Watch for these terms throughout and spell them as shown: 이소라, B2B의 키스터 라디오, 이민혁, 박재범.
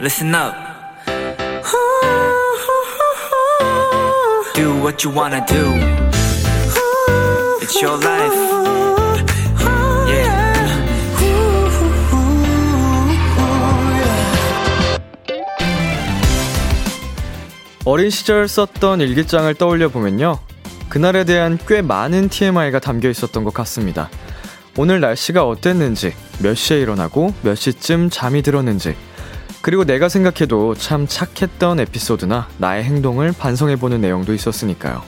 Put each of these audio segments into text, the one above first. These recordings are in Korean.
listen up. Do what you wanna do. It's your life. Yeah. 어린 시절 썼던 일기장을 떠올려 보면요, 그날에 대한 꽤 많은 TMI가 담겨 있었던 것 같습니다. 오늘 날씨가 어땠는지, 몇 시에 일어나고 몇 시쯤 잠이 들었는지, 그리고 내가 생각해도 참 착했던 에피소드나 나의 행동을 반성해보는 내용도 있었으니까요.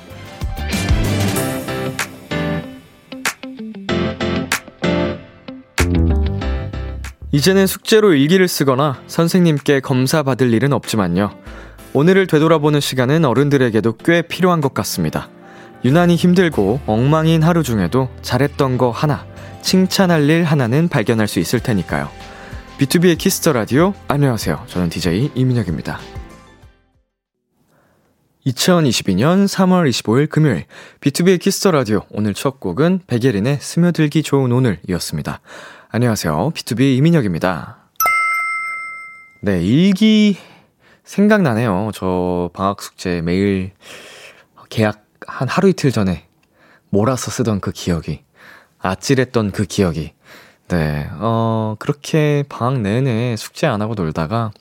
이제는 숙제로 일기를 쓰거나 선생님께 검사 받을 일은 없지만요, 오늘을 되돌아보는 시간은 어른들에게도 꽤 필요한 것 같습니다. 유난히 힘들고 엉망인 하루 중에도 잘했던 거 하나, 칭찬할 일 하나는 발견할 수 있을 테니까요. B2B의 키스터 라디오, 안녕하세요. 저는 DJ 이민혁입니다. 2022년 3월 25일 금요일, B2B의 키스터 라디오, 오늘 첫 곡은 백예린의 스며들기 좋은 오늘이었습니다. 안녕하세요. B2B 이민혁입니다. 네, 일기 생각나네요. 저 방학 숙제 매일 계약 한 하루 이틀 전에 몰아서 쓰던 그 기억이, 아찔했던 그 기억이. 네, 그렇게 방학 내내 숙제 안 하고 놀다가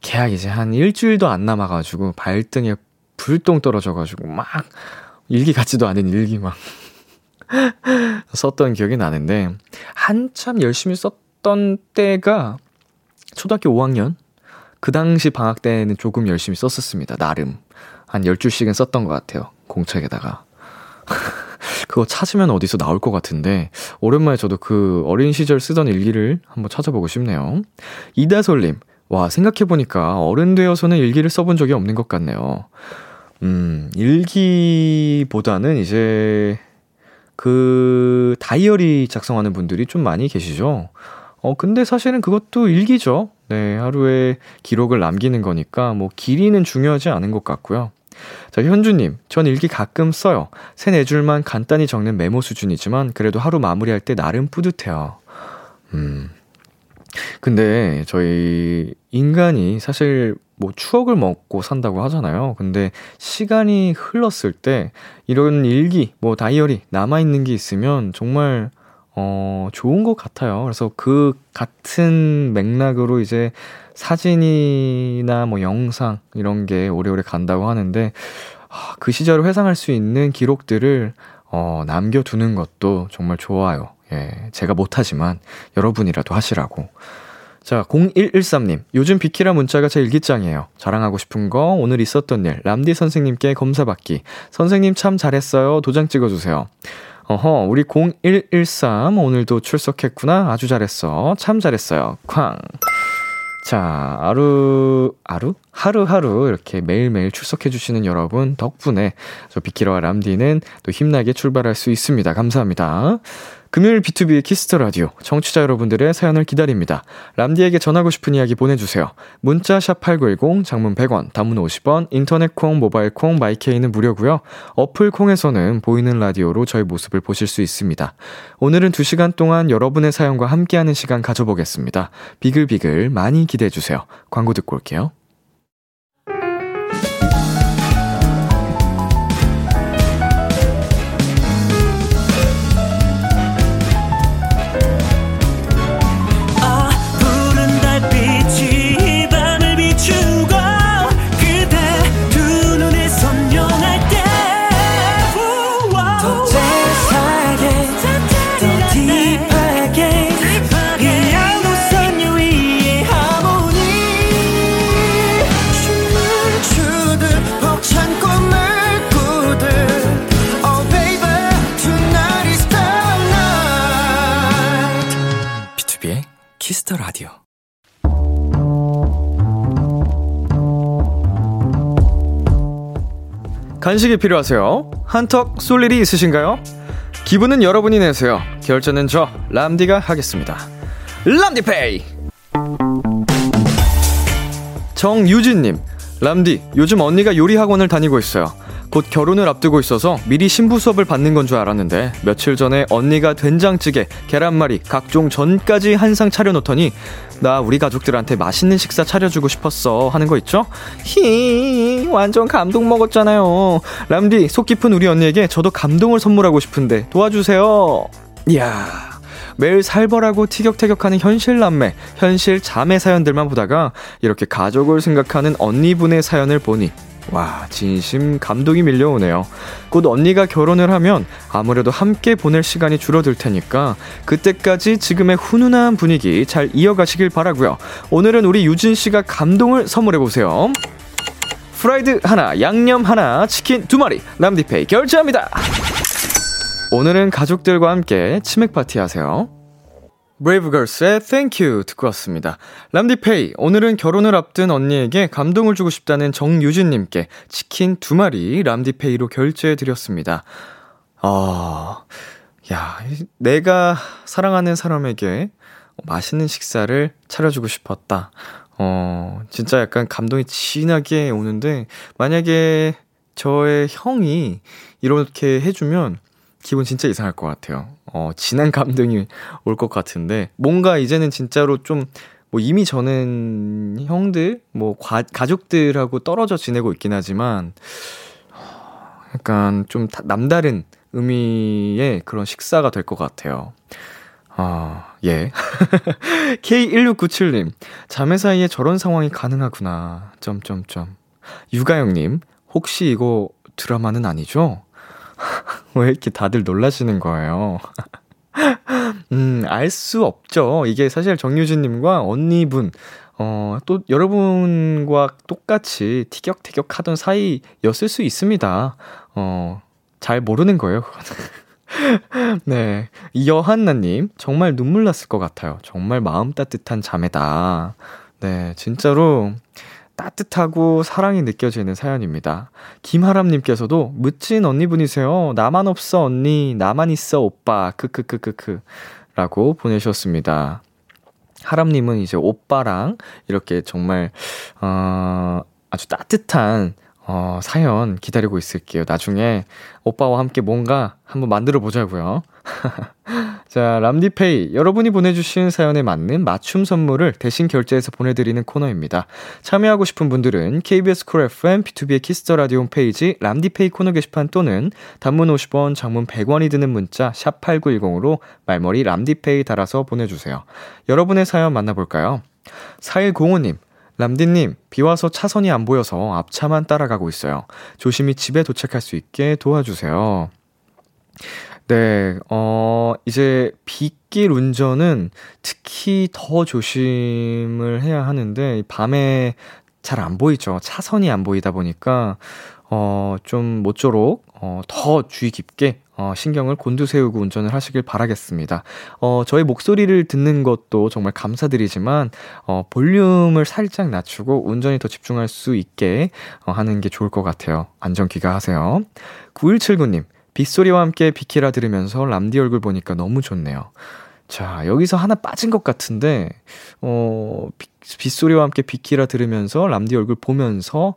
계약 이제 한 일주일도 안 남아가지고 발등에 불똥 떨어져가지고 막 일기 같지도 않은 일기 막 썼던 기억이 나는데, 한참 열심히 썼던 때가 초등학교 5학년? 그 당시 방학 때는 조금 열심히 썼었습니다. 나름 한 12시간 썼던 것 같아요. 공책에다가. 그거 찾으면 어디서 나올 것 같은데, 오랜만에 저도 그 어린 시절 쓰던 일기를 한번 찾아보고 싶네요. 이다솔님, 와, 생각해보니까 어른 되어서는 일기를 써본 적이 없는 것 같네요. 일기보다는 이제 그 다이어리 작성하는 분들이 좀 많이 계시죠. 근데 사실은 그것도 일기죠. 네, 하루에 기록을 남기는 거니까 뭐 길이는 중요하지 않은 것 같고요. 자, 현주님, 전 일기 가끔 써요. 3-4줄만 간단히 적는 메모 수준이지만 그래도 하루 마무리할 때 나름 뿌듯해요. 근데 저희 인간이 사실 뭐 추억을 먹고 산다고 하잖아요. 근데 시간이 흘렀을 때 이런 일기, 뭐 다이어리 남아있는 게 있으면 정말 좋은 것 같아요. 그래서 그 같은 맥락으로 이제 사진이나 뭐 영상 이런 게 오래오래 간다고 하는데, 그 시절을 회상할 수 있는 기록들을 남겨두는 것도 정말 좋아요. 예, 제가 못하지만 여러분이라도 하시라고. 자, 0113님, 요즘 비키라 문자가 제 일기장이에요. 자랑하고 싶은 거, 오늘 있었던 일, 람디 선생님께 검사받기, 선생님 참 잘했어요, 도장 찍어주세요. 어허, 우리 0113 오늘도 출석했구나. 아주 잘했어. 참 잘했어요. 쾅. 자, 하루하루 이렇게 매일매일 출석해주시는 여러분 덕분에 저 비키러와 람디는 또 힘나게 출발할 수 있습니다. 감사합니다. 금요일 B2B의 키스터 라디오, 청취자 여러분들의 사연을 기다립니다. 람디에게 전하고 싶은 이야기 보내주세요. 문자 샵8910, 장문 100원, 단문 50원, 인터넷 콩, 모바일 콩, 마이케이는 무료고요. 어플 콩에서는 보이는 라디오로 저의 모습을 보실 수 있습니다. 오늘은 2시간 동안 여러분의 사연과 함께하는 시간 가져보겠습니다. 비글비글 많이 기대해주세요. 광고 듣고 올게요. 키스터 라디오. 간식이 필요하세요? 한턱 쏠 일이 있으신가요? 기분은 여러분이 내세요. 결제는 저 람디가 하겠습니다. 람디페이. 정유진님, 람디, 요즘 언니가 요리 학원을 다니고 있어요. 곧 결혼을 앞두고 있어서 미리 신부 수업을 받는 건 줄 알았는데 며칠 전에 언니가 된장찌개, 계란말이, 각종 전까지 한상 차려놓더니 나 우리 가족들한테 맛있는 식사 차려주고 싶었어 하는 거 있죠? 히이 완전 감동 먹었잖아요. 람디 속 깊은 우리 언니에게 저도 감동을 선물하고 싶은데 도와주세요. 이야 매일 살벌하고 티격태격하는 현실 남매, 현실 자매 사연들만 보다가 이렇게 가족을 생각하는 언니분의 사연을 보니 와 진심 감동이 밀려오네요. 곧 언니가 결혼을 하면 아무래도 함께 보낼 시간이 줄어들 테니까 그때까지 지금의 훈훈한 분위기 잘 이어가시길 바라고요. 오늘은 우리 유진씨가 감동을 선물해보세요. 프라이드 하나, 양념 하나, 치킨 2마리 람디페이 결제합니다. 오늘은 가족들과 함께 치맥 파티 하세요. 브레이브걸스의 Thank You 듣고 왔습니다. 람디페이, 오늘은 결혼을 앞둔 언니에게 감동을 주고 싶다는 정유진님께 치킨 2마리 람디페이로 결제해드렸습니다. 내가 사랑하는 사람에게 맛있는 식사를 차려주고 싶었다. 진짜 약간 감동이 진하게 오는데, 만약에 저의 형이 이렇게 해주면 기분 진짜 이상할 것 같아요. 진한 감동이 올 것 같은데, 뭔가 이제는 진짜로 좀, 이미 저는 형들, 가족들하고 떨어져 지내고 있긴 하지만, 약간 좀 남다른 의미의 그런 식사가 될 것 같아요. K1697님, 자매 사이에 저런 상황이 가능하구나. 유가영님, 혹시 이거 드라마는 아니죠? 왜 이렇게 다들 놀라시는 거예요? 알 수 없죠. 이게 사실 정유진님과 언니분, 또 여러분과 똑같이 티격태격 하던 사이였을 수 있습니다. 잘 모르는 거예요. 네. 여한나님, 정말 눈물 났을 것 같아요. 정말 마음 따뜻한 자매다. 네, 진짜로. 따뜻하고 사랑이 느껴지는 사연입니다. 김하람님께서도 멋진 언니분이세요. 나만 없어 언니, 나만 있어 오빠. 크크크크크 라고 보내셨습니다. 하람님은 이제 오빠랑 이렇게 정말 아주 따뜻한 사연 기다리고 있을게요. 나중에 오빠와 함께 뭔가 한번 만들어 보자고요. 자, 람디페이, 여러분이 보내주신 사연에 맞는 맞춤 선물을 대신 결제해서 보내드리는 코너입니다. 참여하고 싶은 분들은 KBS 쿨 FM, B2B의 키스터 라디오 홈페이지 람디페이 코너 게시판 또는 단문 50원, 장문 100원이 드는 문자 샵 8910으로 말머리 람디페이 달아서 보내주세요. 여러분의 사연 만나볼까요? 4105님, 람디님, 비와서 차선이 안 보여서 앞차만 따라가고 있어요. 조심히 집에 도착할 수 있게 도와주세요. 네, 이제 빗길 운전은 특히 더 조심을 해야 하는데, 밤에 잘 안 보이죠. 차선이 안 보이다 보니까, 좀 모쪼록, 더 주의 깊게, 신경을 곤두세우고 운전을 하시길 바라겠습니다. 저의 목소리를 듣는 것도 정말 감사드리지만, 볼륨을 살짝 낮추고 운전이 더 집중할 수 있게, 하는 게 좋을 것 같아요. 안전귀가 하세요. 9179님, 빗소리와 함께 비키라 들으면서 람디 얼굴 보니까 너무 좋네요. 자, 여기서 하나 빠진 것 같은데, 빗소리와 함께 비키라 들으면서 람디 얼굴 보면서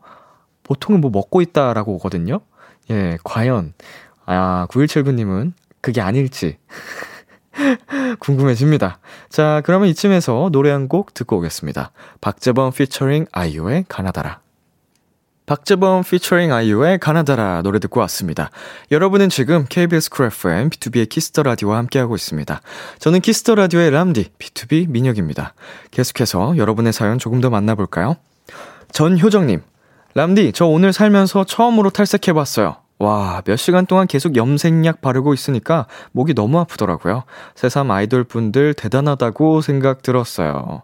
보통은 먹고 있다라고 오거든요. 예, 과연 9179님은 그게 아닐지 궁금해집니다. 자, 그러면 이쯤에서 노래 한 곡 듣고 오겠습니다. 박재범 피처링 아이유의 가나다라. 박재범 피처링 아이유의 가나다라 노래 듣고 왔습니다. 여러분은 지금 KBS 쿨 FM B2B의 키스터 라디오와 함께하고 있습니다. 저는 키스터 라디오의 람디 B2B 민혁입니다. 계속해서 여러분의 사연 조금 더 만나볼까요? 전효정님, 람디 저 오늘 살면서 처음으로 탈색해봤어요. 와, 몇 시간 동안 계속 염색약 바르고 있으니까 목이 너무 아프더라고요. 새삼 아이돌 분들 대단하다고 생각 들었어요.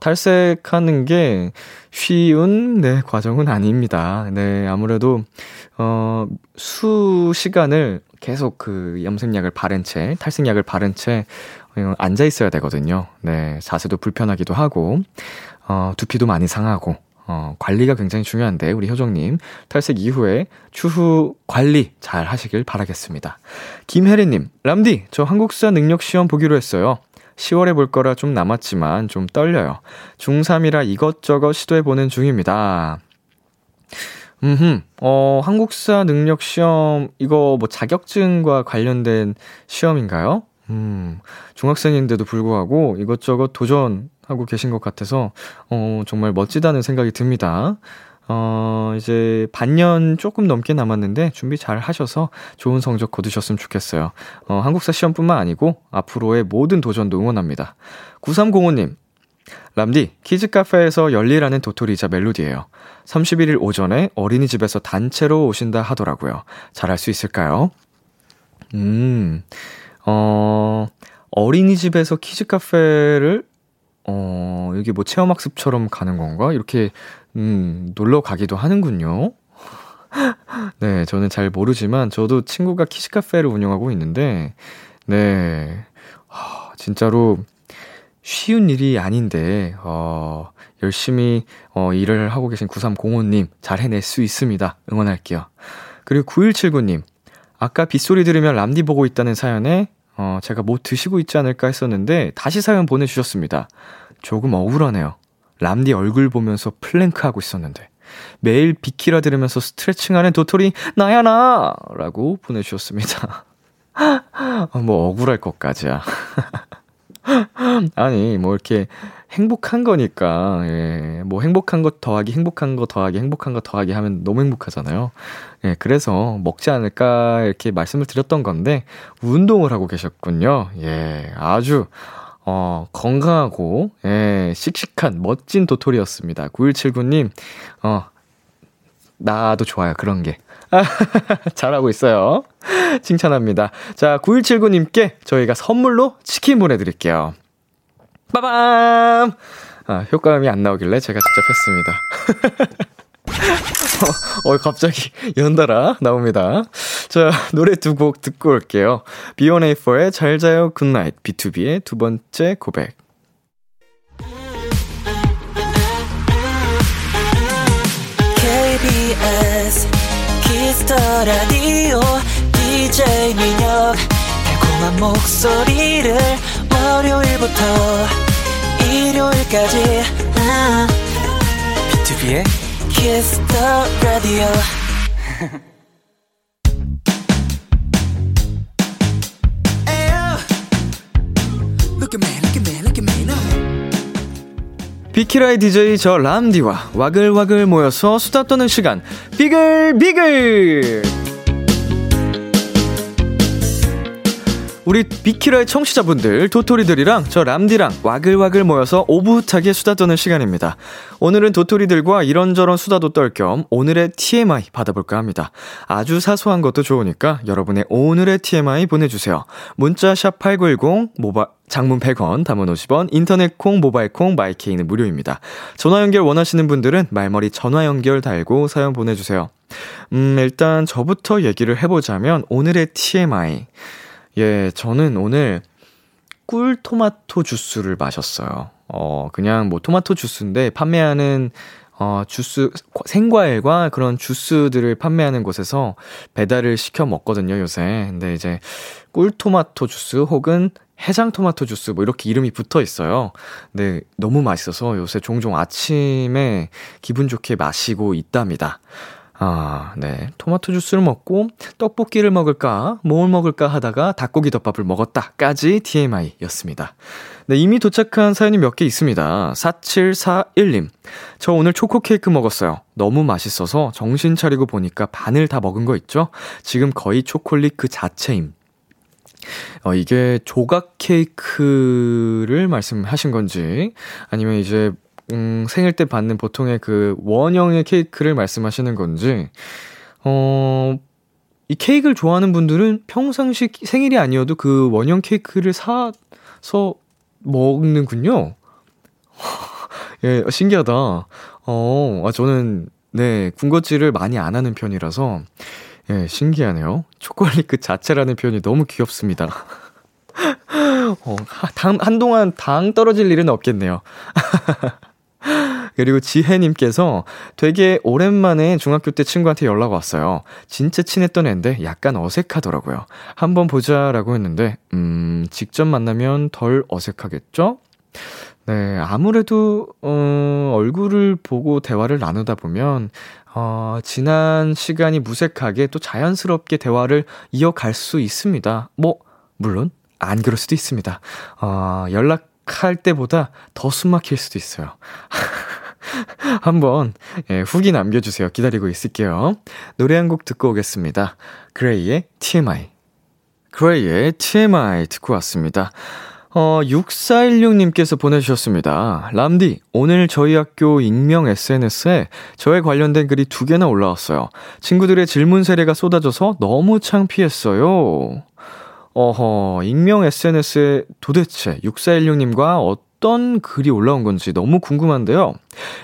탈색하는 게 쉬운, 과정은 아닙니다. 네, 아무래도, 수시간을 계속 염색약을 바른 채, 탈색약을 바른 채, 앉아 있어야 되거든요. 네, 자세도 불편하기도 하고, 두피도 많이 상하고, 관리가 굉장히 중요한데, 우리 효정님, 탈색 이후에 추후 관리 잘 하시길 바라겠습니다. 김혜리님, 람디, 저 한국사 능력시험 보기로 했어요. 10월에 볼 거라 좀 남았지만 좀 떨려요. 중3이라 이것저것 시도해보는 중입니다. 한국사 능력 시험, 이거 뭐 자격증과 관련된 시험인가요? 중학생인데도 불구하고 이것저것 도전하고 계신 것 같아서, 정말 멋지다는 생각이 듭니다. 이제 반년 조금 넘게 남았는데 준비 잘 하셔서 좋은 성적 거두셨으면 좋겠어요. 한국사 시험뿐만 아니고 앞으로의 모든 도전도 응원합니다. 9305님, 람디, 키즈카페에서 열리라는 도토리이자 멜로디예요. 31일 오전에 어린이집에서 단체로 오신다 하더라고요. 잘할 수 있을까요? 어린이집에서 키즈카페를 여기 뭐 체험학습처럼 가는 건가? 이렇게 놀러 가기도 하는군요. 네, 저는 잘 모르지만 저도 친구가 키즈카페를 운영하고 있는데, 네, 진짜로 쉬운 일이 아닌데 열심히 일을 하고 계신 9305님 잘 해낼 수 있습니다. 응원할게요. 그리고 9179님, 아까 빗소리 들으면 람디 보고 있다는 사연에 제가 뭐 드시고 있지 않을까 했었는데 다시 사연 보내주셨습니다. 조금 억울하네요. 람디 얼굴 보면서 플랭크하고 있었는데. 매일 비키라 들으면서 스트레칭하는 도토리 나야 나! 라고 보내주셨습니다. 뭐 억울할 것까지야. 아니 뭐 이렇게 행복한 거니까, 예, 뭐 행복한 것 더하기 행복한 거 더하기 행복한 거 더하기 하면 너무 행복하잖아요. 예, 그래서 먹지 않을까 이렇게 말씀을 드렸던 건데 운동을 하고 계셨군요. 예, 아주 건강하고, 예, 씩씩한 멋진 도토리였습니다. 9179님, 나도 좋아요 그런 게. 잘하고 있어요. 칭찬합니다. 자, 9179님께 저희가 선물로 치킨 보내드릴게요. 빠밤! 효과음이 안 나오길래 제가 직접 했습니다. 갑자기 연달아 나옵니다. 자, 노래 두 곡 듣고 올게요. B1A4의 잘 자요 굿나잇, B2B의 두 번째 고백. KBS 키스터 라디오 DJ 민혁, 달콤한 목소리를 월요일부터 일요일까지 B2B의 키스터 라디오. 비키라의 DJ 저 람디와 와글와글 모여서 수다 떠는 시간, 비글비글. 우리 비키라의 청취자분들, 도토리들이랑 저 람디랑 와글와글 모여서 오붓하게 수다 떠는 시간입니다. 오늘은 도토리들과 이런저런 수다도 떨 겸 오늘의 TMI 받아볼까 합니다. 아주 사소한 것도 좋으니까 여러분의 오늘의 TMI 보내주세요. 문자 샵 8910, 장문 100원, 단문 50원, 인터넷 콩, 모바일 콩, 마이케이는 무료입니다. 전화 연결 원하시는 분들은 말머리 전화 연결 달고 사연 보내주세요. 일단 저부터 얘기를 해보자면 오늘의 TMI. 예, 저는 오늘 꿀 토마토 주스를 마셨어요. 그냥 뭐 토마토 주스인데 판매하는 주스, 생과일과 그런 주스들을 판매하는 곳에서 배달을 시켜 먹거든요, 요새. 근데 이제 꿀토마토 주스 혹은 해장토마토 주스 뭐 이렇게 이름이 붙어 있어요. 근데 너무 맛있어서 요새 종종 아침에 기분 좋게 마시고 있답니다. 네. 토마토 주스를 먹고 떡볶이를 먹을까, 뭘 먹을까 하다가 닭고기 덮밥을 먹었다까지 TMI였습니다. 네, 이미 도착한 사연이 몇 개 있습니다. 4741님. 저 오늘 초코 케이크 먹었어요. 너무 맛있어서 정신 차리고 보니까 반을 다 먹은 거 있죠? 지금 거의 초콜릿 그 자체임. 이게 조각 케이크를 말씀하신 건지, 아니면 이제 생일 때 받는 보통의 그 원형의 케이크를 말씀하시는 건지, 이 케이크를 좋아하는 분들은 평상시 생일이 아니어도 그 원형 케이크를 사서 먹는군요. 예, 신기하다. 저는, 네, 군것질을 많이 안 하는 편이라서, 예, 신기하네요. 초콜릿 그 자체라는 표현이 너무 귀엽습니다. 한동안 당 떨어질 일은 없겠네요. 그리고 지혜님께서, 되게 오랜만에 중학교 때 친구한테 연락 왔어요. 진짜 친했던 앤데 약간 어색하더라고요. 한번 보자라고 했는데 직접 만나면 덜 어색하겠죠? 네, 아무래도 얼굴을 보고 대화를 나누다 보면 지난 시간이 무색하게 또 자연스럽게 대화를 이어갈 수 있습니다. 뭐 물론 안 그럴 수도 있습니다. 연락할 때보다 더 숨막힐 수도 있어요. 한번 후기 남겨주세요. 기다리고 있을게요. 노래 한 곡 듣고 오겠습니다. 그레이의 TMI 듣고 왔습니다. 6416님께서 보내주셨습니다. 람디, 오늘 저희 학교 익명 SNS에 저에 관련된 글이 2개나 올라왔어요. 친구들의 질문 세례가 쏟아져서 너무 창피했어요. 익명 SNS에 도대체 6416님과 어떤 글이 올라온 건지 너무 궁금한데요.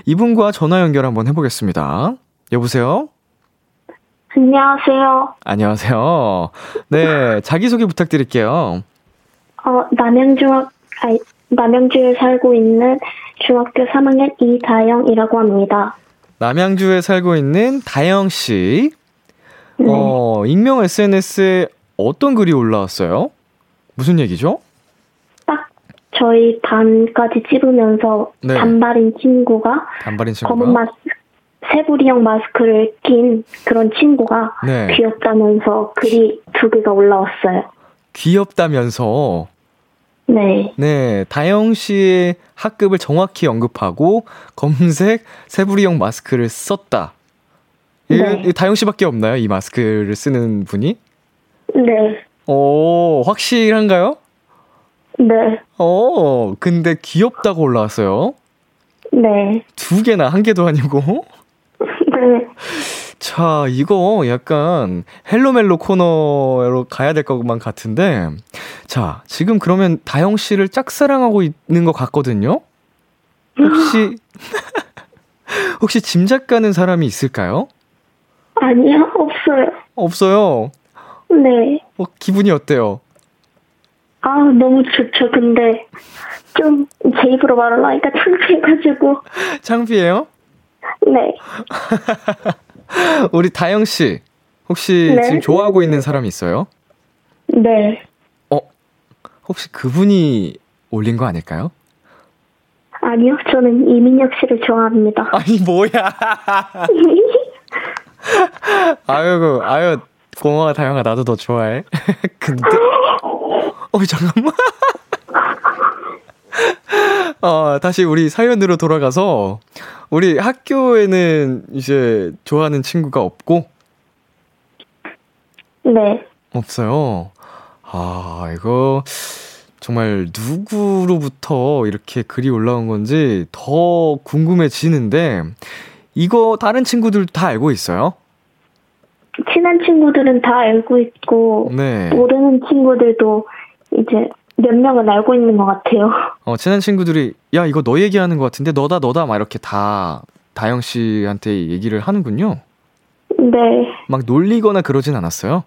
이분과 전화 연결 한번 해보겠습니다. 여보세요? 안녕하세요. 네, 자기소개 부탁드릴게요. 남양주에 살고 있는 중학교 3학년 이다영이라고 합니다. 남양주에 살고 있는 다영씨. 네. 익명 SNS에 어떤 글이 올라왔어요? 무슨 얘기죠? 딱 저희 반까지 찝으면서 네. 단발인 친구가 검은 새부리형 마스크를 낀 그런 친구가 네. 귀엽다면서 글이 2개가 올라왔어요. 귀엽다면서? 네. 네, 다영 씨의 학급을 정확히 언급하고 검은색 새부리형 마스크를 썼다. 네. 다영 씨밖에 없나요? 이 마스크를 쓰는 분이? 네. 오, 확실한가요? 네. 오, 근데 귀엽다고 올라왔어요? 네. 2개나, 1개도 아니고? 네. 자, 이거 약간 헬로멜로 코너로 가야 될 것만 같은데, 자, 지금 그러면 다영 씨를 짝사랑하고 있는 것 같거든요? 혹시 짐작 가는 사람이 있을까요? 아니요, 없어요? 네. 기분이 어때요? 아, 너무 좋죠. 근데 좀 제 입으로 말하려 하니까 창피해가지고. 창피해요? 네. 우리 다영 씨 혹시 네? 지금 좋아하고 있는 사람이 있어요? 네. 혹시 그분이 올린 거 아닐까요? 아니요, 저는 이민혁 씨를 좋아합니다. 아니 뭐야? 아유 고마워 다영아, 나도 너 좋아해. 근데 잠깐만. 다시 우리 사연으로 돌아가서, 우리 학교에는 이제 좋아하는 친구가 없고? 네. 없어요. 아, 이거 정말 누구로부터 이렇게 글이 올라온 건지 더 궁금해지는데, 이거 다른 친구들도 다 알고 있어요? 친한 친구들은 다 알고 있고, 네. 모르는 친구들도 이제 몇 명은 알고 있는 것 같아요. 친한 친구들이, 야, 이거 너 얘기하는 것 같은데, 너다, 막 이렇게 다, 다영 씨한테 얘기를 하는군요. 네. 막 놀리거나 그러진 않았어요?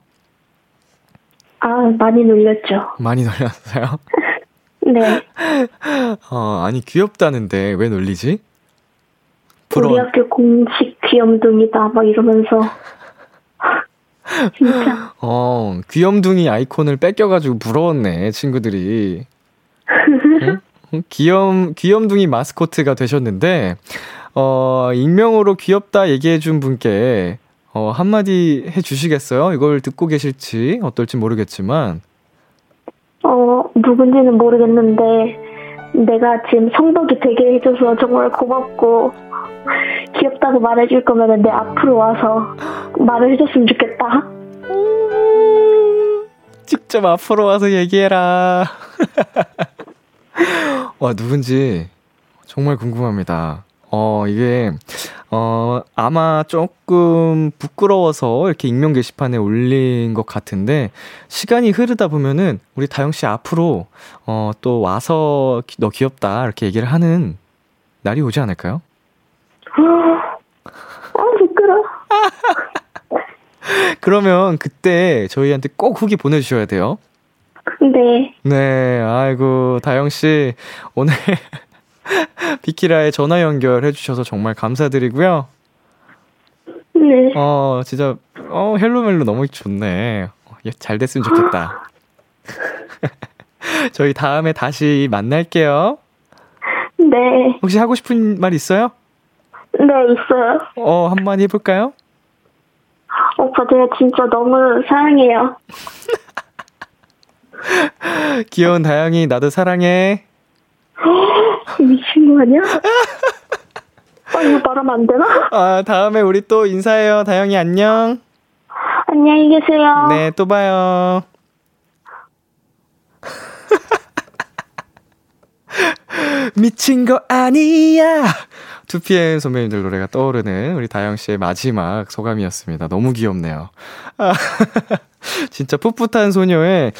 아, 많이 놀렸죠. 많이 놀렸어요? 네. 아니, 귀엽다는데, 왜 놀리지? 우리 학교 공식 귀염둥이다, 막 이러면서. 진짜. 귀염둥이 아이콘을 뺏겨가지고 부러웠네, 친구들이. 응? 귀염둥이 마스코트가 되셨는데, 익명으로 귀엽다 얘기해준 분께, 한마디 해주시겠어요? 이걸 듣고 계실지, 어떨지 모르겠지만. 누군지는 모르겠는데, 내가 지금 성덕이 되게 해줘서 정말 고맙고, 귀엽다고 말해줄 거면 내 앞으로 와서 말을 해줬으면 좋겠다. 직접 앞으로 와서 얘기해라. 와, 누군지 정말 궁금합니다. 이게 아마 조금 부끄러워서 이렇게 익명 게시판에 올린 것 같은데, 시간이 흐르다 보면은 우리 다영 씨 앞으로 또 와서 너 귀엽다 이렇게 얘기를 하는 날이 오지 않을까요? 부끄러워. 그러면 그때 저희한테 꼭 후기 보내주셔야 돼요. 네. 네, 아이고, 다영씨, 오늘 비키라에 전화 연결해주셔서 정말 감사드리고요. 네. 진짜, 헬로멜로 너무 좋네. 잘 됐으면 좋겠다. 저희 다음에 다시 만날게요. 네. 혹시 하고 싶은 말 있어요? 네, 있어요. 한번 해볼까요? 오빠, 제가 진짜 너무 사랑해요. 귀여운 다영이, 나도 사랑해. 미친 거 아니야? 이거 말하면 안 되나? 아, 다음에 우리 또 인사해요. 다영이, 안녕. 안녕히 계세요. 네, 또 봐요. 미친 거 아니야. 2PM 선배님들 노래가 떠오르는 우리 다영씨의 마지막 소감이었습니다. 너무 귀엽네요. 아, 진짜 풋풋한 소녀의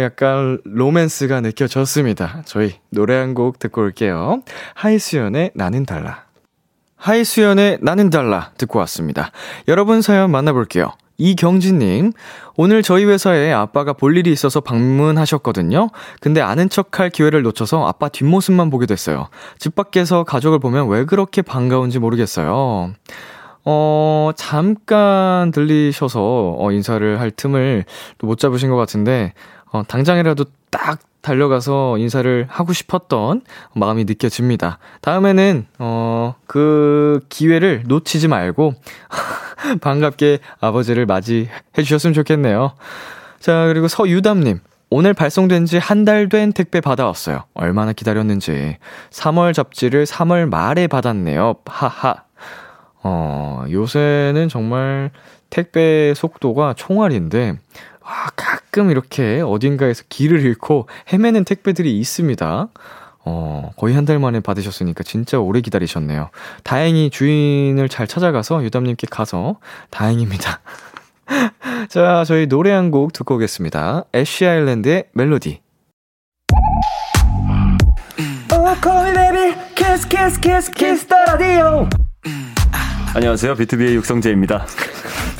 약간 로맨스가 느껴졌습니다. 저희 노래 한 곡 듣고 올게요. 하이수연의 나는 달라. 하이수연의 나는 달라 듣고 왔습니다. 여러분 사연 만나볼게요. 이경진님, 오늘 저희 회사에 아빠가 볼 일이 있어서 방문하셨거든요. 근데 아는 척할 기회를 놓쳐서 아빠 뒷모습만 보게 됐어요. 집 밖에서 가족을 보면 왜 그렇게 반가운지 모르겠어요. 잠깐 들리셔서 인사를 할 틈을 또 못 잡으신 것 같은데, 당장이라도 딱 달려가서 인사를 하고 싶었던 마음이 느껴집니다. 다음에는 그 기회를 놓치지 말고 반갑게 아버지를 맞이해 주셨으면 좋겠네요. 자, 그리고 서유담님, 오늘 발송된 지 한 달 된 택배 받아왔어요. 얼마나 기다렸는지. 3월 잡지를 3월 말에 받았네요. 하하. 요새는 정말 택배 속도가 총알인데, 가끔 이렇게 어딘가에서 길을 잃고 헤매는 택배들이 있습니다. 거의 한 달 만에 받으셨으니까 진짜 오래 기다리셨네요. 다행히 주인을 잘 찾아가서 유담님께 가서 다행입니다. 자, 저희 노래 한 곡 듣고 오겠습니다. 애쉬 아일랜드의 멜로디. 키스 키스 키스 키스 더 라디오. 안녕하세요, B2B의 육성재입니다.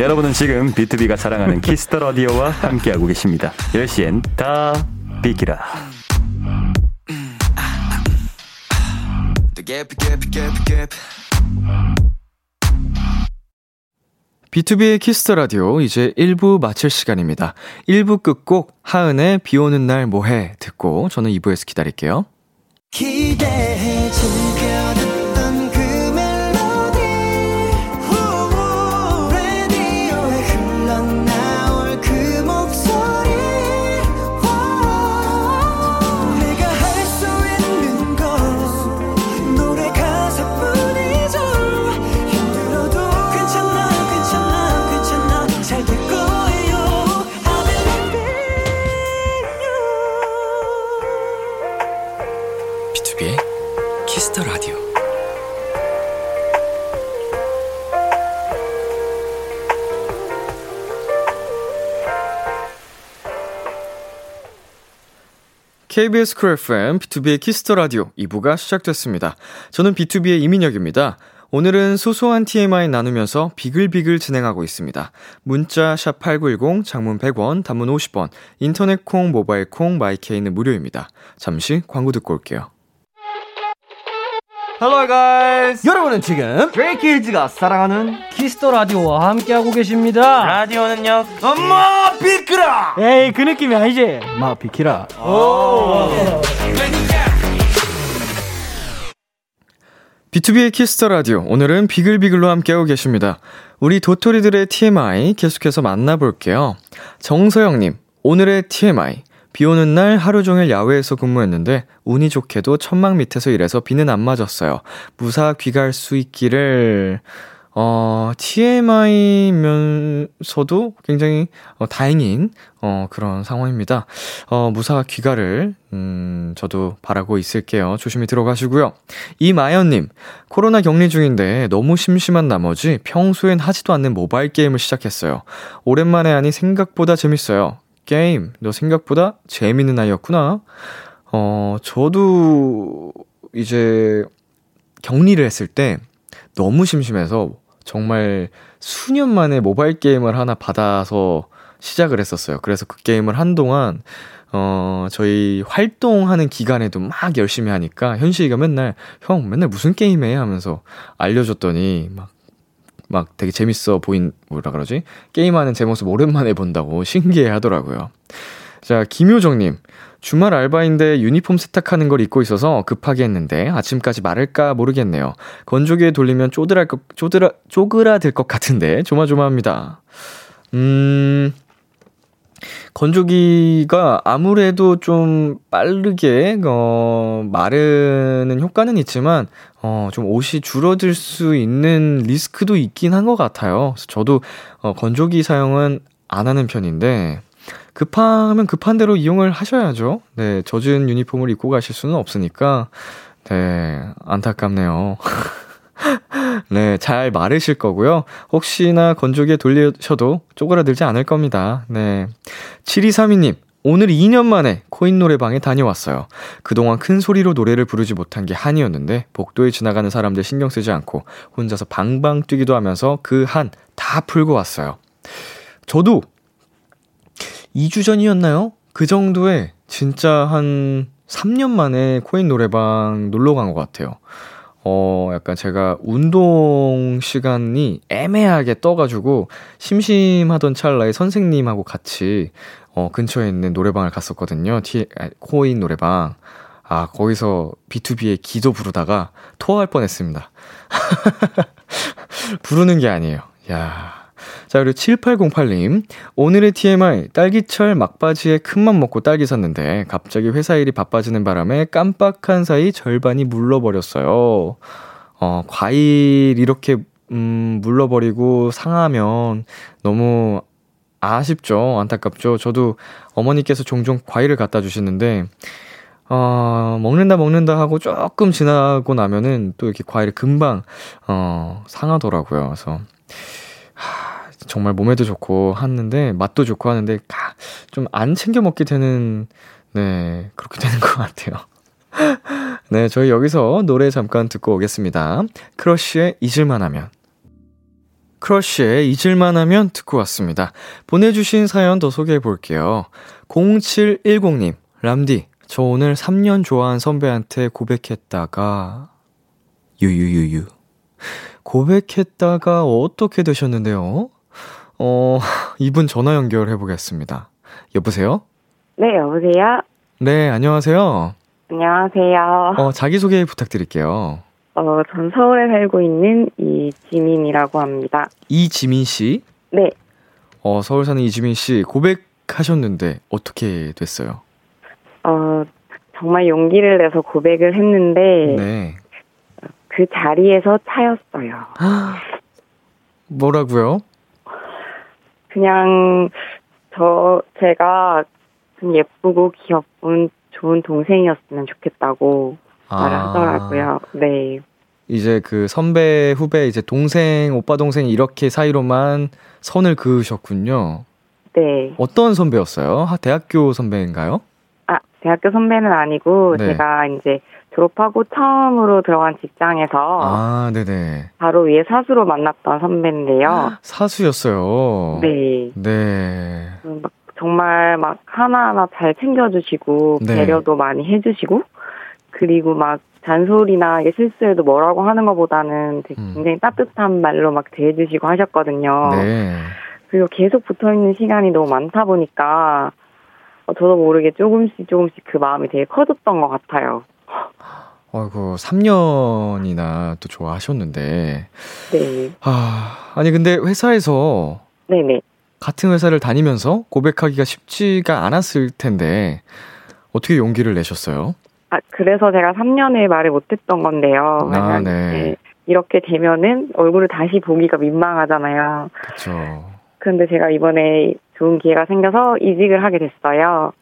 여러분은 지금 B2B가 사랑하는 키스터 라디오와 함께하고 계십니다. 10시엔 다 비키라. B2B의 키스터 라디오 이제 1부 마칠 시간입니다. 1부 끝곡 하은의 비 오는 날 뭐해 듣고 저는 2부에서 기다릴게요. 기대해 줄게. KBS 쿨 FM, B2B의 키스터 라디오 2부가 시작됐습니다. 저는 B2B의 이민혁입니다. 오늘은 소소한 TMI 나누면서 비글비글 진행하고 있습니다. 문자 샵 8910, 장문 100원, 단문 50원, 인터넷 콩, 모바일 콩, 마이케이는 무료입니다. 잠시 광고 듣고 올게요. Hello guys. 여러분은 지금 브레이키즈가 사랑하는 키스터 라디오와 함께하고 계십니다. 라디오는요. 엄마 비키라. 에이, 그 느낌이 아니지. 엄마 비키라. 오. B2B의 키스터 라디오, 오늘은 비글비글로 함께하고 계십니다. 우리 도토리들의 TMI 계속해서 만나볼게요. 정서영님, 오늘의 TMI. 비 오는 날 하루 종일 야외에서 근무했는데 운이 좋게도 천막 밑에서 일해서 비는 안 맞았어요. 무사 귀가할 수 있기를. TMI면서도 굉장히 다행인 그런 상황입니다. 무사 귀가를 저도 바라고 있을게요. 조심히 들어가시고요. 이마연님, 코로나 격리 중인데 너무 심심한 나머지 평소엔 하지도 않는 모바일 게임을 시작했어요. 오랜만에 하니 생각보다 재밌어요. 게임, 너 생각보다 재밌는 아이였구나. 저도 이제 격리를 했을 때 너무 심심해서 정말 수년 만에 모바일 게임을 하나 받아서 시작을 했었어요. 그래서 그 게임을 한동안 저희 활동하는 기간에도 막 열심히 하니까 현식이가 맨날 형 맨날 무슨 게임해 하면서 알려줬더니 막 되게 재밌어 보인, 뭐라 그러지? 게임하는 제 모습 오랜만에 본다고 신기해 하더라고요. 자, 김효정님, 주말 알바인데 유니폼 세탁하는 걸 잊고 있어서 급하게 했는데 아침까지 마를까 모르겠네요. 건조기에 돌리면 쪼그라들 것 같은데 조마조마합니다. 건조기가 아무래도 좀 빠르게 마르는 효과는 있지만 좀 옷이 줄어들 수 있는 리스크도 있긴 한 것 같아요. 그래서 저도 건조기 사용은 안 하는 편인데 급하면 급한 대로 이용을 하셔야죠. 네, 젖은 유니폼을 입고 가실 수는 없으니까 네, 안타깝네요. 네, 잘 마르실 거고요. 혹시나 건조기에 돌리셔도 쪼그라들지 않을 겁니다. 네, 7232님, 오늘 2년 만에 코인 노래방에 다녀왔어요. 그동안 큰 소리로 노래를 부르지 못한 게 한이었는데 복도에 지나가는 사람들 신경 쓰지 않고 혼자서 방방 뛰기도 하면서 그 한 다 풀고 왔어요. 저도 2주 전이었나요? 그 정도에 진짜 한 3년 만에 코인 노래방 놀러 간 것 같아요. 약간 제가 운동 시간이 애매하게 떠가지고 심심하던 찰나에 선생님하고 같이 근처에 있는 노래방을 갔었거든요. 코인 노래방. 아, 거기서 B2B의 기도 부르다가 토할 뻔했습니다. 부르는 게 아니에요. 야. 자, 그리고 7808님, 오늘의 TMI, 딸기철 막바지에 큰맘 먹고 딸기 샀는데 갑자기 회사 일이 바빠지는 바람에 깜빡한 사이 절반이 물러버렸어요. 과일 이렇게 물러버리고 상하면 너무 아쉽죠. 안타깝죠. 저도 어머니께서 종종 과일을 갖다 주시는데 먹는다 하고 조금 지나고 나면은 또 이렇게 과일이 금방 상하더라고요. 그래서 정말 몸에도 좋고 하는데 맛도 좋고 하는데 좀 안 챙겨 먹게 되는 네 그렇게 되는 것 같아요. 네, 저희 여기서 노래 잠깐 듣고 오겠습니다. 크러쉬의 잊을만하면. 크러쉬의 잊을만하면 듣고 왔습니다. 보내주신 사연 더 소개해 볼게요. 0710님, 람디 저 오늘 3년 좋아한 선배한테 고백했다가 유유유유 고백했다가 어떻게 되셨는데요? 이분 전화 연결해보겠습니다. 여보세요? 네, 여보세요? 네, 안녕하세요. 안녕하세요. 자기소개 부탁드릴게요. 전 서울에 살고 있는 이지민이라고 합니다. 이지민 씨? 네. 서울 사는 이지민 씨, 고백하셨는데 어떻게 됐어요? 정말 용기를 내서 고백을 했는데 네. 그 자리에서 차였어요. 뭐라고요? 그냥 제가 좀 예쁘고 귀엽고 좋은 동생이었으면 좋겠다고 말하더라고요. 네. 이제 그 선배 후배 이제 동생 오빠 동생 이렇게 사이로만 선을 그으셨군요. 네. 어떤 선배였어요? 대학교 선배인가요? 대학교 선배는 아니고 네. 제가 이제 졸업하고 처음으로 들어간 직장에서 네네. 바로 위에 사수로 만났던 선배인데요. 사수였어요. 네. 네. 정말 막 하나하나 잘 챙겨주시고 네. 배려도 많이 해주시고 그리고 막 잔소리나 실수해도 뭐라고 하는 것보다는 되게 굉장히 따뜻한 말로 막 대해주시고 하셨거든요. 네. 그리고 계속 붙어있는 시간이 너무 많다 보니까 저도 모르게 조금씩 그 마음이 되게 커졌던 것 같아요. 아이고, 3년이나 또 좋아하셨는데. 네. 아니, 근데 회사에서. 네네. 같은 회사를 다니면서 고백하기가 쉽지가 않았을 텐데, 어떻게 용기를 내셨어요? 그래서 제가 3년을 말을 못했던 건데요. 네. 이렇게 되면은 얼굴을 다시 보기가 민망하잖아요. 그쵸. 근데 제가 이번에 좋은 기회가 생겨서 이직을 하게 됐어요.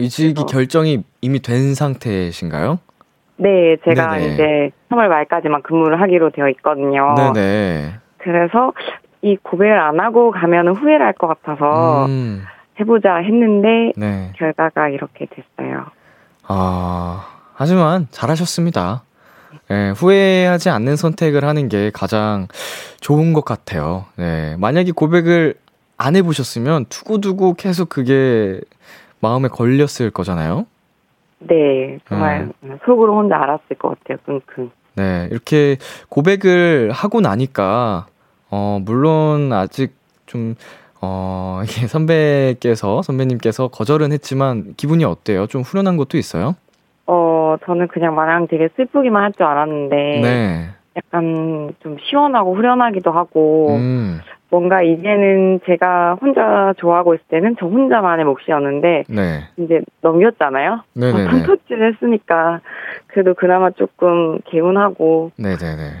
이직이 결정이 이미 된 상태이신가요? 네, 제가 네네. 이제 3월 말까지만 근무를 하기로 되어 있거든요. 네네. 그래서 이 고백을 안 하고 가면 후회를 할 것 같아서 해보자 했는데 네. 결과가 이렇게 됐어요. 하지만 잘하셨습니다. 네, 후회하지 않는 선택을 하는 게 가장 좋은 것 같아요. 네, 만약에 고백을 안 해보셨으면 두고두고 계속 그게 마음에 걸렸을 거잖아요. 네, 정말 속으로 혼자 알았을 것 같아요. 끙끙. 네, 이렇게 고백을 하고 나니까 물론 아직 좀 이게 선배님께서 거절은 했지만 기분이 어때요? 좀 후련한 것도 있어요? 저는 그냥 마냥 되게 슬프기만 할 줄 알았는데 네. 약간 좀 시원하고 후련하기도 하고 뭔가 이제는 제가 혼자 좋아하고 있을 때는 저 혼자만의 몫이었는데 네. 이제 넘겼잖아요. 컨터치를 했으니까 그래도 그나마 조금 개운하고 네네네.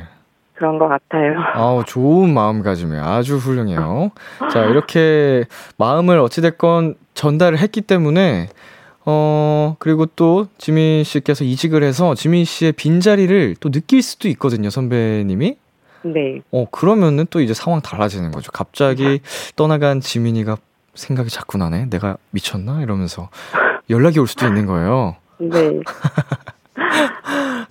그런 것 같아요. 아우, 좋은 마음가짐이에요. 아주 훌륭해요. 자, 이렇게 마음을 어찌됐건 전달을 했기 때문에 그리고 또 지민 씨께서 이직을 해서 지민 씨의 빈자리를 또 느낄 수도 있거든요, 선배님이. 네. 그러면은 또 이제 상황 달라지는 거죠. 갑자기 떠나간 지민이가 생각이 자꾸 나네. 내가 미쳤나? 이러면서 연락이 올 수도 있는 거예요. 네.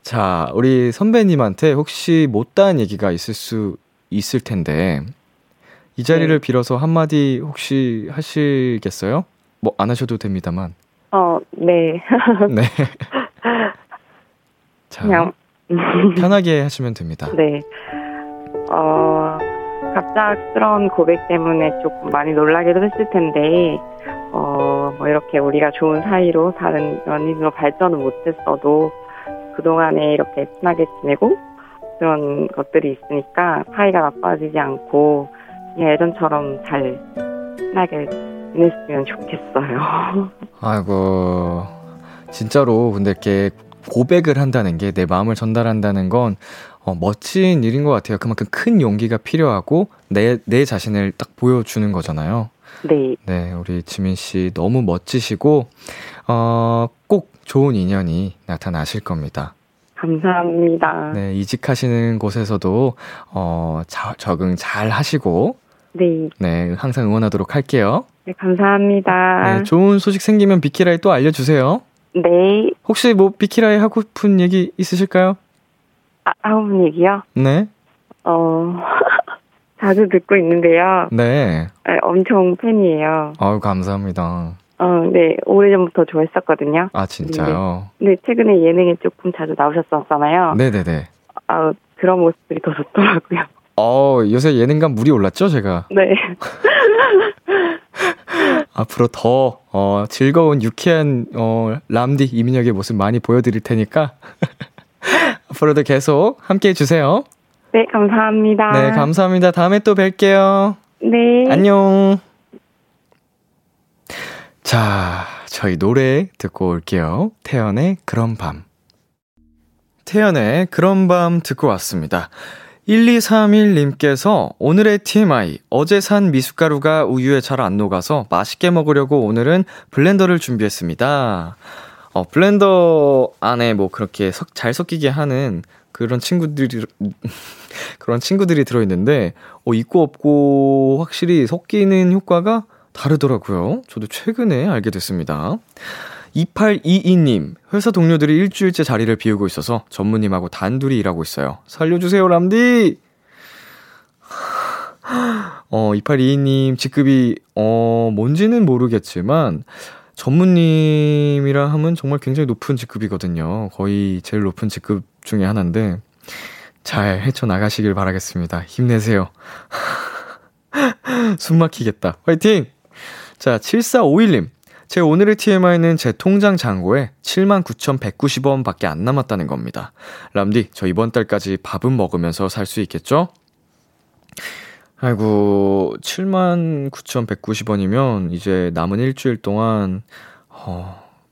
자, 우리 선배님한테 혹시 못다한 얘기가 있을 수 있을 텐데 이 자리를 네. 빌어서 한마디 혹시 하시겠어요? 뭐 안 하셔도 됩니다만. 네. 네. 자, 그냥 편하게 하시면 됩니다. 네. 갑작스러운 고백 때문에 조금 많이 놀라기도 했을 텐데 뭐 이렇게 우리가 좋은 사이로 다른 연인으로 발전을 못했어도 그동안에 이렇게 친하게 지내고 그런 것들이 있으니까 사이가 나빠지지 않고 그냥 예전처럼 잘 친하게 지냈으면 좋겠어요. 아이고, 진짜로 근데 이렇게 고백을 한다는 게 내 마음을 전달한다는 건 멋진 일인 것 같아요. 그만큼 큰 용기가 필요하고 내 자신을 딱 보여주는 거잖아요. 네. 네, 우리 지민 씨 너무 멋지시고 꼭 좋은 인연이 나타나실 겁니다. 감사합니다. 네, 이직하시는 곳에서도 적응 잘 하시고 네. 네, 항상 응원하도록 할게요. 네, 감사합니다. 네, 좋은 소식 생기면 비키라에 또 알려주세요. 네. 혹시 뭐 비키라에 하고 싶은 얘기 있으실까요? 하고 싶은 얘기요? 네. 자주 듣고 있는데요. 네. 네, 엄청 팬이에요. 아유, 감사합니다. 네, 오래전부터 좋아했었거든요. 아, 진짜요? 네, 최근에 예능에 조금 자주 나오셨었잖아요. 네네네. 그런 모습들이 더 좋더라고요. 요새 예능감 물이 올랐죠, 제가? 네. 앞으로 더 즐거운 유쾌한 람디 이민혁의 모습 많이 보여드릴 테니까 앞으로도 계속 함께해 주세요. 네, 감사합니다. 네, 감사합니다. 다음에 또 뵐게요. 네. 안녕. 자, 저희 노래 듣고 올게요. 태연의 그런 밤. 태연의 그런 밤 듣고 왔습니다. 1231님께서 오늘의 TMI, 어제 산 미숫가루가 우유에 잘 안 녹아서 맛있게 먹으려고 오늘은 블렌더를 준비했습니다. 블렌더 안에 뭐 그렇게 잘 섞이게 하는 그런 친구들이 들어있는데, 있고 없고 확실히 섞이는 효과가 다르더라고요. 저도 최근에 알게 됐습니다. 2822님, 회사 동료들이 일주일째 자리를 비우고 있어서 전무님하고 단둘이 일하고 있어요. 살려주세요, 람디! 2822님, 직급이, 뭔지는 모르겠지만, 전무님이라 하면 정말 굉장히 높은 직급이거든요. 거의 제일 높은 직급 중에 하나인데, 잘 헤쳐나가시길 바라겠습니다. 힘내세요. 숨 막히겠다. 화이팅! 자, 7451님. 제 오늘의 TMI는 제 통장 잔고에 79,190원 밖에 안 남았다는 겁니다. 람디, 저 이번 달까지 밥은 먹으면서 살 수 있겠죠? 아이고, 79,190원이면 이제 남은 일주일 동안,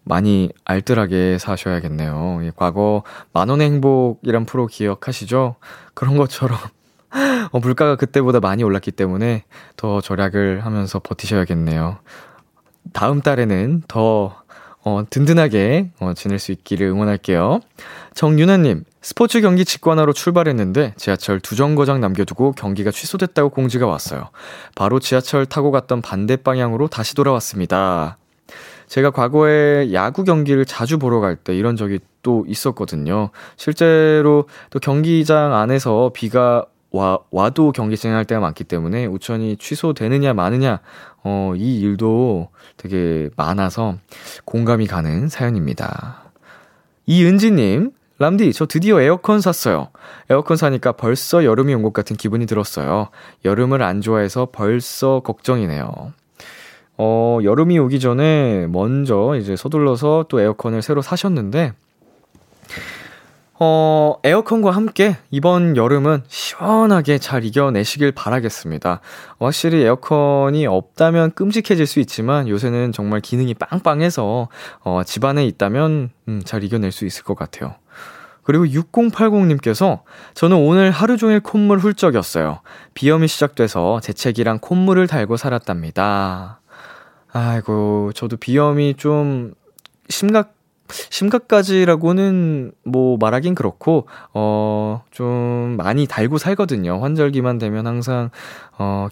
많이 알뜰하게 사셔야겠네요. 과거 만원의 행복이란 프로 기억하시죠? 그런 것처럼. 물가가 그때보다 많이 올랐기 때문에 더 절약을 하면서 버티셔야겠네요. 다음 달에는 더 든든하게 지낼 수 있기를 응원할게요. 정윤아님, 스포츠 경기 직관하러 출발했는데 지하철 2정거장 남겨두고 경기가 취소됐다고 공지가 왔어요. 바로 지하철 타고 갔던 반대 방향으로 다시 돌아왔습니다. 제가 과거에 야구 경기를 자주 보러 갈 때 이런 적이 또 있었거든요. 실제로 또 경기장 안에서 비가 와도 경기 진행할 때가 많기 때문에 우천이 취소되느냐 마느냐 이 일도 되게 많아서 공감이 가는 사연입니다. 이은지님, 람디, 저 드디어 에어컨 샀어요. 에어컨 사니까 벌써 여름이 온 것 같은 기분이 들었어요. 여름을 안 좋아해서 벌써 걱정이네요. 여름이 오기 전에 먼저 이제 서둘러서 또 에어컨을 새로 사셨는데, 에어컨과 함께 이번 여름은 시원하게 잘 이겨내시길 바라겠습니다. 확실히 에어컨이 없다면 끔찍해질 수 있지만 요새는 정말 기능이 빵빵해서 집 안에 있다면 잘 이겨낼 수 있을 것 같아요. 그리고 6080님께서 저는 오늘 하루 종일 콧물 훌쩍이었어요. 비염이 시작돼서 재채기랑 콧물을 달고 살았답니다. 아이고, 저도 비염이 좀 심각까지라고는 뭐 말하긴 그렇고 좀 많이 달고 살거든요. 환절기만 되면 항상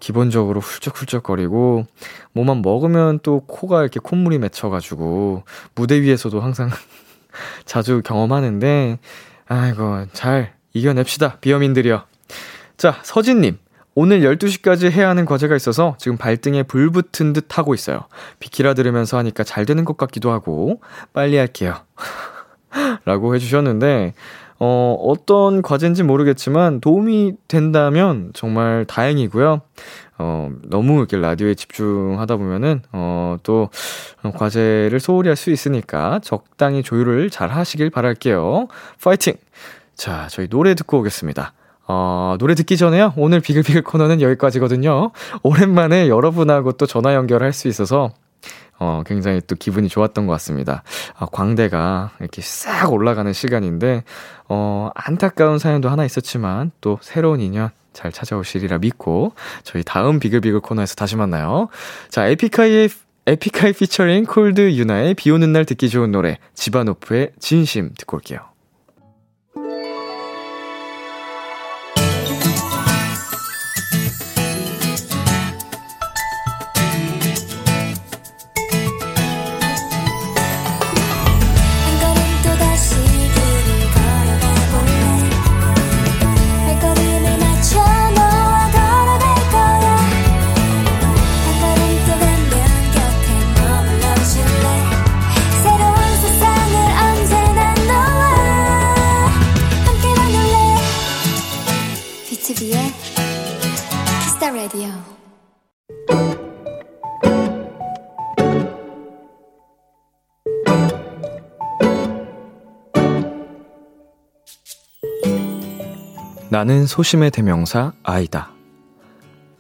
기본적으로 훌쩍훌쩍거리고 뭐만 먹으면 또 코가 이렇게 콧물이 맺혀가지고 무대 위에서도 항상 자주 경험하는데, 아이고, 잘 이겨냅시다, 비염인들이요. 자, 서진님, 오늘 12시까지 해야 하는 과제가 있어서 지금 발등에 불 붙은 듯 하고 있어요. 비키라 들으면서 하니까 잘 되는 것 같기도 하고 빨리 할게요. 라고 해주셨는데 어떤 과제인지 모르겠지만 도움이 된다면 정말 다행이고요. 너무 이렇게 라디오에 집중하다 보면은 또 과제를 소홀히 할 수 있으니까 적당히 조율을 잘 하시길 바랄게요. 파이팅! 자, 저희 노래 듣고 오겠습니다. 노래 듣기 전에요. 오늘 비글비글 코너는 여기까지거든요. 오랜만에 여러분하고 또 전화 연결할 수 있어서 굉장히 또 기분이 좋았던 것 같습니다. 광대가 이렇게 싹 올라가는 시간인데 안타까운 사연도 하나 있었지만 또 새로운 인연 잘 찾아오시리라 믿고 저희 다음 비글비글 코너에서 다시 만나요. 자, 에픽하이 피처링 콜드 유나의 비 오는 날 듣기 좋은 노래 지바노프의 진심 듣고 올게요. 나는 소심의 대명사 아이다.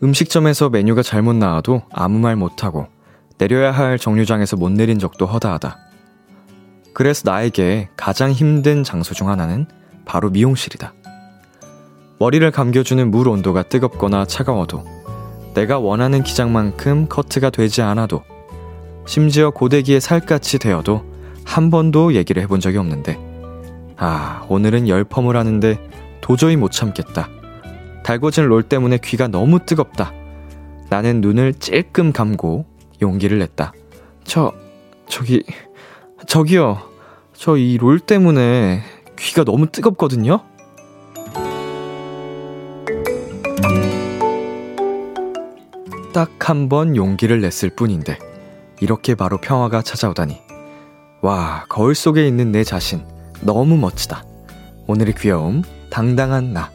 음식점에서 메뉴가 잘못 나와도 아무 말 못하고 내려야 할 정류장에서 못 내린 적도 허다하다. 그래서 나에게 가장 힘든 장소 중 하나는 바로 미용실이다. 머리를 감겨주는 물 온도가 뜨겁거나 차가워도 내가 원하는 기장만큼 커트가 되지 않아도 심지어 고데기에 살갗이 되어도 한 번도 얘기를 해본 적이 없는데 오늘은 열펌을 하는데 도저히 못 참겠다. 달궈진 롤 때문에 귀가 너무 뜨겁다. 나는 눈을 찔끔 감고 용기를 냈다. 저기요. 저 이 롤 때문에 귀가 너무 뜨겁거든요? 딱 한 번 용기를 냈을 뿐인데 이렇게 바로 평화가 찾아오다니. 와, 거울 속에 있는 내 자신 너무 멋지다. 오늘의 귀여움, 당당한 나.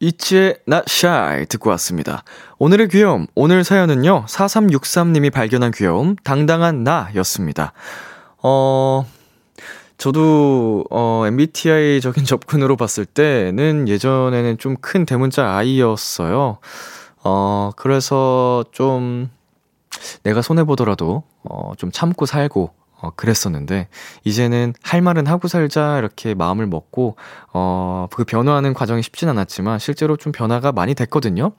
이치의 Not Shy 듣고 왔습니다. 오늘의 귀여움, 오늘 사연은요 4363님이 발견한 귀여움, 당당한 나 였습니다. 저도 MBTI적인 접근으로 봤을 때는 예전에는 좀 큰 대문자 I였어요. 그래서 좀 내가 손해보더라도 좀 참고 살고 그랬었는데 이제는 할 말은 하고 살자 이렇게 마음을 먹고 그 변화하는 과정이 쉽진 않았지만 실제로 좀 변화가 많이 됐거든요.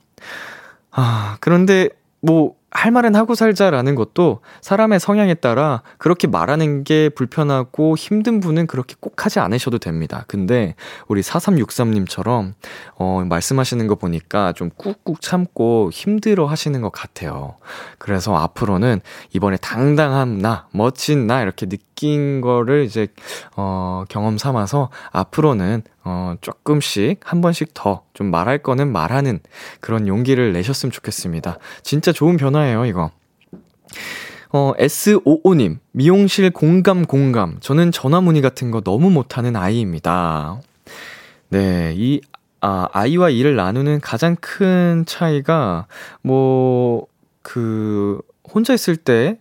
그런데 뭐 할 말은 하고 살자라는 것도 사람의 성향에 따라 그렇게 말하는 게 불편하고 힘든 분은 그렇게 꼭 하지 않으셔도 됩니다. 근데 우리 4363님처럼 말씀하시는 거 보니까 좀 꾹꾹 참고 힘들어 하시는 것 같아요. 그래서 앞으로는 이번에 당당한 나, 멋진 나 이렇게 느낀 거를 이제 경험 삼아서 앞으로는 조금씩 한 번씩 더 좀 말할 거는 말하는 그런 용기를 내셨으면 좋겠습니다. 진짜 좋은 변화예요, 이거. S55님, 미용실 공감. 저는 전화문의 같은 거 너무 못하는 아이입니다. 네, 이 아이와 일을 나누는 가장 큰 차이가 혼자 있을 때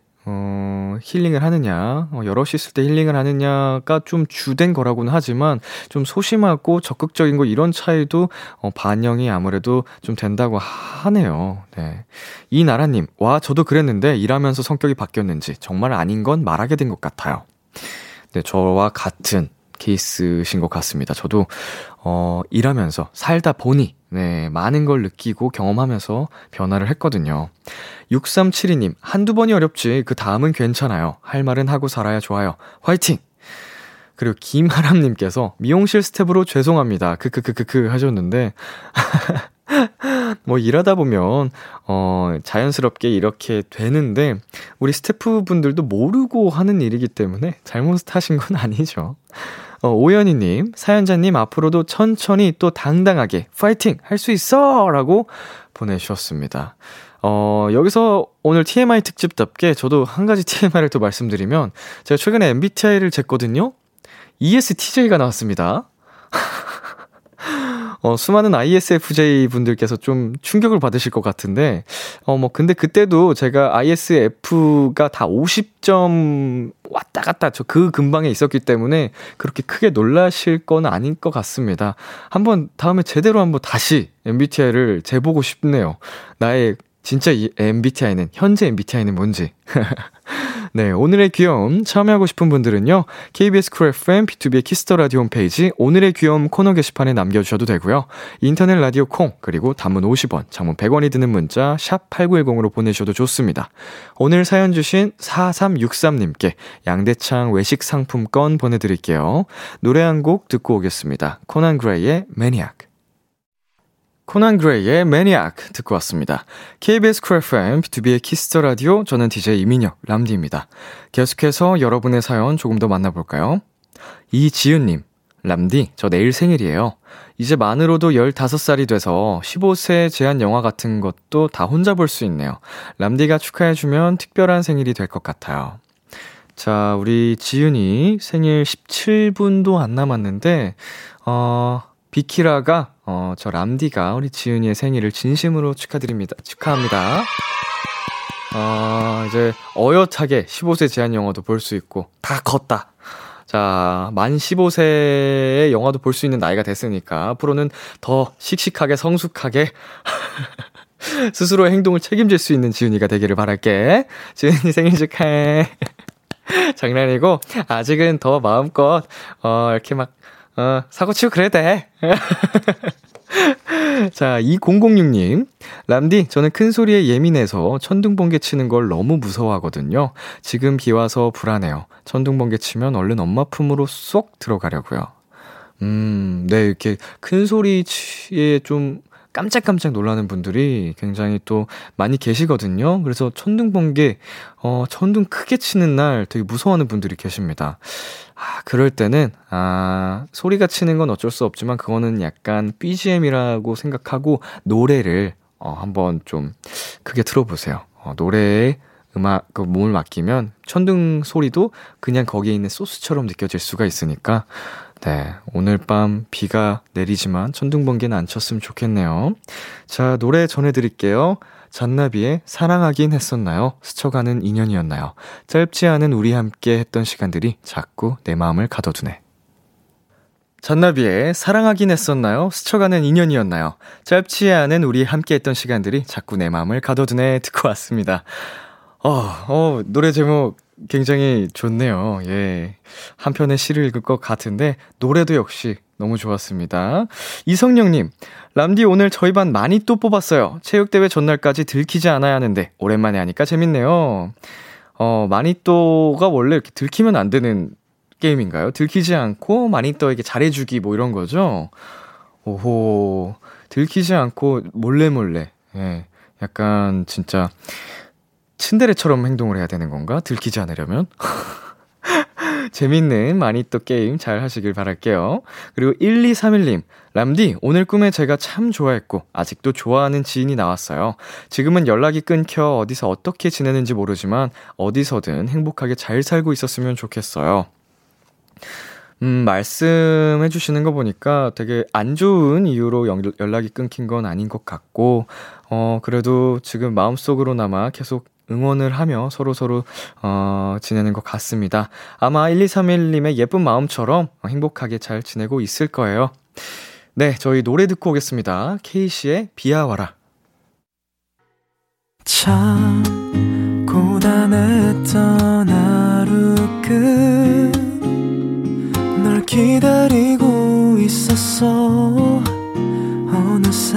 힐링을 하느냐, 여럿이 있을 때 힐링을 하느냐가 좀 주된 거라고는 하지만 좀 소심하고 적극적인 거 이런 차이도 반영이 아무래도 좀 된다고 하네요. 네. 이나라님, 와, 저도 그랬는데 일하면서 성격이 바뀌었는지 정말 아닌 건 말하게 된 것 같아요. 네, 저와 같은 케이스신 것 같습니다. 저도 일하면서 살다 보니 많은 걸 느끼고 경험하면서 변화를 했거든요. 6372님, 한두 번이 어렵지 그 다음은 괜찮아요. 할 말은 하고 살아야 좋아요. 화이팅! 그리고 김하람님께서 미용실 스텝으로 죄송합니다. 하셨는데 일하다 보면 자연스럽게 이렇게 되는데 우리 스태프분들도 모르고 하는 일이기 때문에 잘못하신 건 아니죠. 오연희님, 사연자님 앞으로도 천천히 또 당당하게 파이팅 할 수 있어! 라고 보내주셨습니다. 여기서 오늘 TMI 특집답게 저도 한 가지 TMI를 또 말씀드리면 제가 최근에 MBTI를 쟀거든요. ESTJ가 나왔습니다. 수많은 ISFJ 분들께서 좀 충격을 받으실 것 같은데, 근데 그때도 제가 ISF가 다 50점 왔다 갔다 저 그 근방에 있었기 때문에 그렇게 크게 놀라실 건 아닌 것 같습니다. 한번 다음에 제대로 한번 다시 MBTI를 재보고 싶네요. 나의 진짜 현재 MBTI는 뭔지. 네, 오늘의 귀여움 참여하고 싶은 분들은요, KBS 쿨 FM B2B의 키스터 라디오 홈페이지 오늘의 귀여움 코너 게시판에 남겨주셔도 되고요, 인터넷 라디오 콩, 그리고 단문 50원, 장문 100원이 드는 문자 샵 8910으로 보내주셔도 좋습니다. 오늘 사연 주신 4363님께 양대창 외식 상품권 보내드릴게요. 노래 한 곡 듣고 오겠습니다. 코난 그레이의 매니악. 코난 그레이의 매니악 듣고 왔습니다. KBS 쿨 FM, B2B의 키스터 라디오, 저는 DJ 이민혁, 람디입니다. 계속해서 여러분의 사연 조금 더 만나볼까요? 이지윤님, 람디, 저 내일 생일이에요. 이제 만으로도 15살이 돼서 15세 제한 영화 같은 것도 다 혼자 볼 수 있네요. 람디가 축하해주면 특별한 생일이 될 것 같아요. 자, 우리 지윤이 생일 17분도 안 남았는데, 비키라가 저 람디가 우리 지윤이의 생일을 진심으로 축하드립니다. 축하합니다. 이제 어엿하게 15세 제한 영화도 볼 수 있고 다 컸다. 자, 만 15세의 영화도 볼 수 있는 나이가 됐으니까 앞으로는 더 씩씩하게 성숙하게 스스로의 행동을 책임질 수 있는 지윤이가 되기를 바랄게. 지윤이 생일 축하해. 장난이고 아직은 더 마음껏 이렇게 막 사고치고 그래야 돼. 자, 2006님, 람디, 저는 큰 소리에 예민해서 천둥번개 치는 걸 너무 무서워하거든요. 지금 비와서 불안해요. 천둥번개 치면 얼른 엄마 품으로 쏙 들어가려고요. 네, 이렇게 큰 소리에 좀 깜짝깜짝 놀라는 분들이 굉장히 또 많이 계시거든요. 그래서 천둥번개, 천둥 크게 치는 날 되게 무서워하는 분들이 계십니다. 그럴 때는, 소리가 치는 건 어쩔 수 없지만 그거는 약간 BGM이라고 생각하고 노래를, 한번 좀 크게 틀어보세요. 노래에 음악, 몸을 맡기면 천둥 소리도 그냥 거기에 있는 소스처럼 느껴질 수가 있으니까, 네, 오늘 밤 비가 내리지만 천둥번개는 안 쳤으면 좋겠네요. 자, 노래 전해드릴게요. 잔나비의 사랑하긴 했었나요? 스쳐가는 인연이었나요? 짧지 않은 우리 함께 했던 시간들이 자꾸 내 마음을 가둬두네. 잔나비의 사랑하긴 했었나요? 스쳐가는 인연이었나요? 짧지 않은 우리 함께 했던 시간들이 자꾸 내 마음을 가둬두네 듣고 왔습니다. 노래 제목 굉장히 좋네요. 예. 한 편의 시를 읽을 것 같은데, 노래도 역시 너무 좋았습니다. 이성령님, 람디 오늘 저희 반 많이 또 뽑았어요. 체육대회 전날까지 들키지 않아야 하는데, 오랜만에 하니까 재밌네요. 많이 또가 원래 이렇게 들키면 안 되는 게임인가요? 들키지 않고 많이 또에게 잘해주기 뭐 이런 거죠? 오호, 들키지 않고 몰래몰래. 예. 약간 진짜, 츤데레처럼 행동을 해야 되는 건가? 들키지 않으려면? 재밌는 마니또 게임 잘 하시길 바랄게요. 그리고 1231님, 람디, 오늘 꿈에 제가 참 좋아했고 아직도 좋아하는 지인이 나왔어요. 지금은 연락이 끊겨 어디서 어떻게 지내는지 모르지만 어디서든 행복하게 잘 살고 있었으면 좋겠어요. 말씀해 주시는 거 보니까 되게 안 좋은 이유로 연락이 끊긴 건 아닌 것 같고, 그래도 지금 마음속으로나마 계속 응원을 하며 서로서로 지내는 것 같습니다. 아마 1231님의 예쁜 마음처럼 행복하게 잘 지내고 있을 거예요. 네, 저희 노래 듣고 오겠습니다. K씨의 비야 와라. 참 고단했던 하루 끝 널 기다리고 있었어. 어느새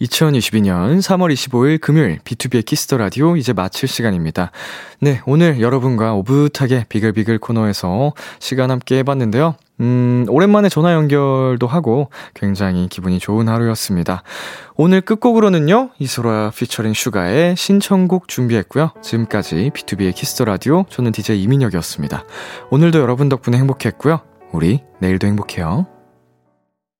2022년 3월 25일 금요일 B2B의 키스터 라디오 이제 마칠 시간입니다. 네, 오늘 여러분과 오붓하게 비글비글 코너에서 시간 함께 해봤는데요. 오랜만에 전화 연결도 하고 굉장히 기분이 좋은 하루였습니다. 오늘 끝곡으로는요, 이소라 피처링 슈가의 신청곡 준비했고요. 지금까지 B2B의 키스터 라디오, 저는 DJ 이민혁이었습니다. 오늘도 여러분 덕분에 행복했고요. 우리 내일도 행복해요.